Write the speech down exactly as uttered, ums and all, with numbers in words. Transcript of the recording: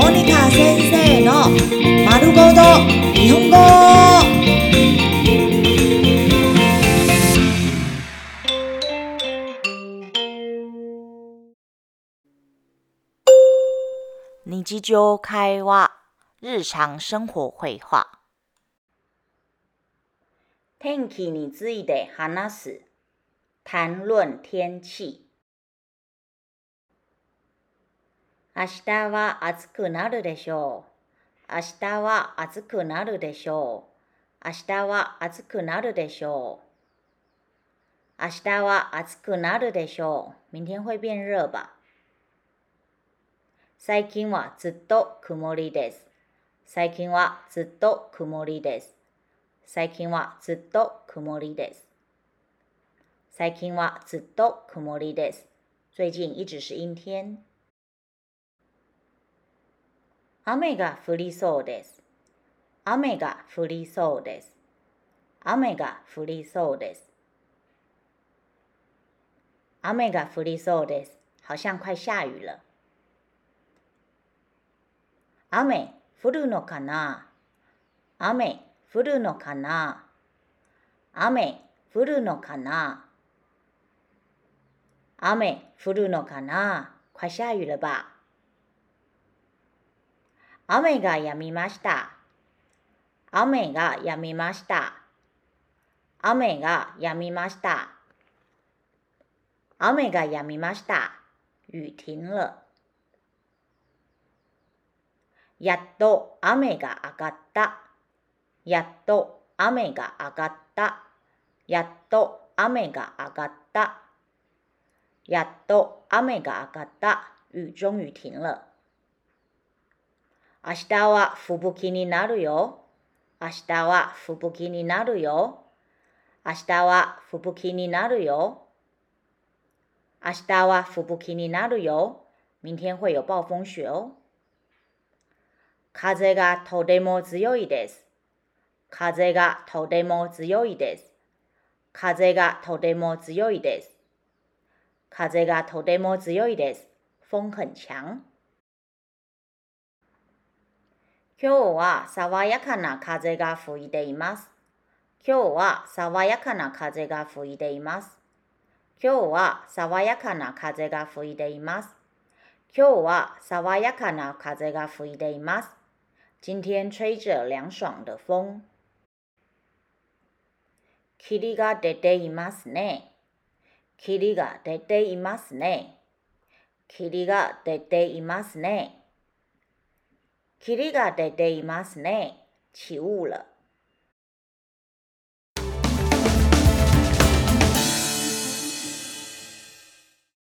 モニカ先生のまるごと日本語。日常会話、日常生活会話。天気について話す。談論天気。明日は暑くなるでしょう。明日は暑くなるでしょう。明日は暑くなるでしょう。明日は暑くなるでしょう。明天会变热吧。最近はずっと曇りです。最近はずっと曇りです。最近はずっと曇りです。最近はずっと曇りです。最近一直是阴天。雨が降りそうです。雨が降りそうです。雨が降りそうです。雨が降りそうです。好像快下雨了。雨降るのかな？雨降るのかな？雨降るのかな？雨降るのかな？快下雨了吧。雨がやみました。雨がやみました。雨がやみました。雨がやみました。雨停了。やっと雨が上がった。やっと雨が上がった。やっと雨が上がった。やっと雨が上がった。雨終于停了。明日は吹雪になるよ。明日は吹雪になるよ。明日は吹雪になるよ。明日は吹雪になるよ。明天会有暴风雪哦。風がとても強いです。風がとても強いです。風がとても強いです。風がとても強いです。風很強。今日は爽やかな風が吹いています。今日は爽やかな風が吹いています。今日は爽やかな風が吹いています。今日は爽やかな風が吹いています。今天吹着涼爽的風。霧が出ていますね。霧が出ていますね。霧が出ていますね。霧が出ていますね。起霧了。